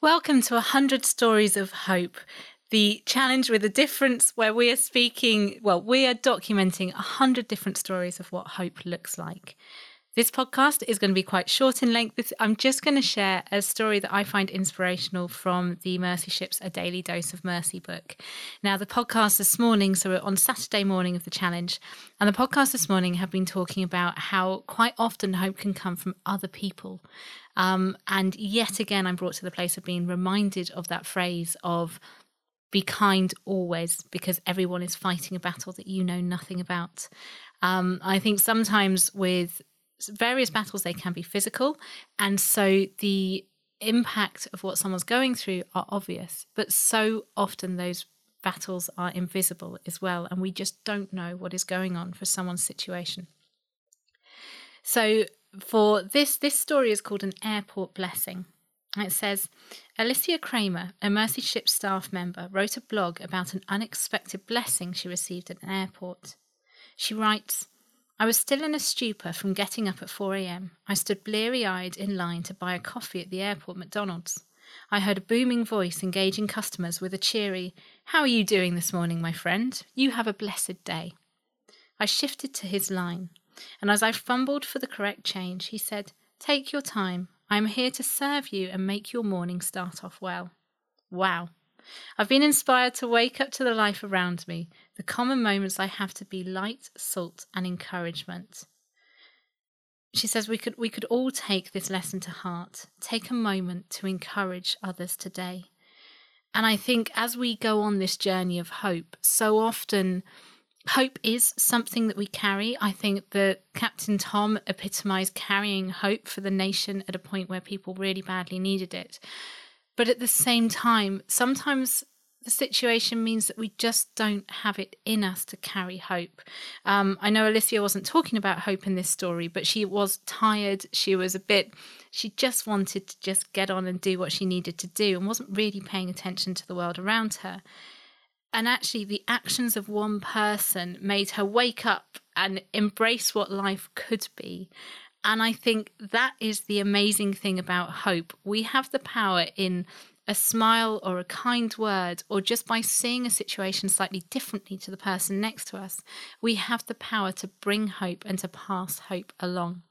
Welcome to 100 Stories of Hope, the challenge with a difference where we are speaking, well, we are documenting 100 different stories of what hope looks like. This podcast is going to be quite short in length. I'm just going to share a story that I find inspirational from the Mercy Ships, A Daily Dose of Mercy book. Now, the podcast this morning, so we're on Saturday morning of the challenge, and the podcast this morning have been talking about how quite often hope can come from other people. And yet again, I'm brought to the place of being reminded of that phrase of be kind always, because everyone is fighting a battle that you know nothing about. I think sometimes with various battles, they can be physical, and so the impact of what someone's going through are obvious, but so often those battles are invisible as well, and we just don't know what is going on for someone's situation. So for this story is called An Airport Blessing. It says, Alicia Kramer, a Mercy Ship staff member, wrote a blog about an unexpected blessing she received at an airport. She writes, I was still in a stupor from getting up at 4 a.m. I stood bleary-eyed in line to buy a coffee at the airport McDonald's. I heard a booming voice engaging customers with a cheery, "How are you doing this morning, my friend? You have a blessed day." I shifted to his line, and as I fumbled for the correct change, he said, "Take your time. I am here to serve you and make your morning start off well." Wow. I've been inspired to wake up to the life around me, the common moments I have to be light, salt, and encouragement. She says we could all take this lesson to heart. Take a moment to encourage others today. And I think as we go on this journey of hope, so often hope is something that we carry. I think that Captain Tom epitomised carrying hope for the nation at a point where people really badly needed it. But at the same time, sometimes the situation means that we just don't have it in us to carry hope. I know Alicia wasn't talking about hope in this story, but she was tired. She just wanted to just get on and do what she needed to do and wasn't really paying attention to the world around her. And actually, the actions of one person made her wake up and embrace what life could be. And I think that is the amazing thing about hope. We have the power in a smile or a kind word, or just by seeing a situation slightly differently to the person next to us, we have the power to bring hope and to pass hope along.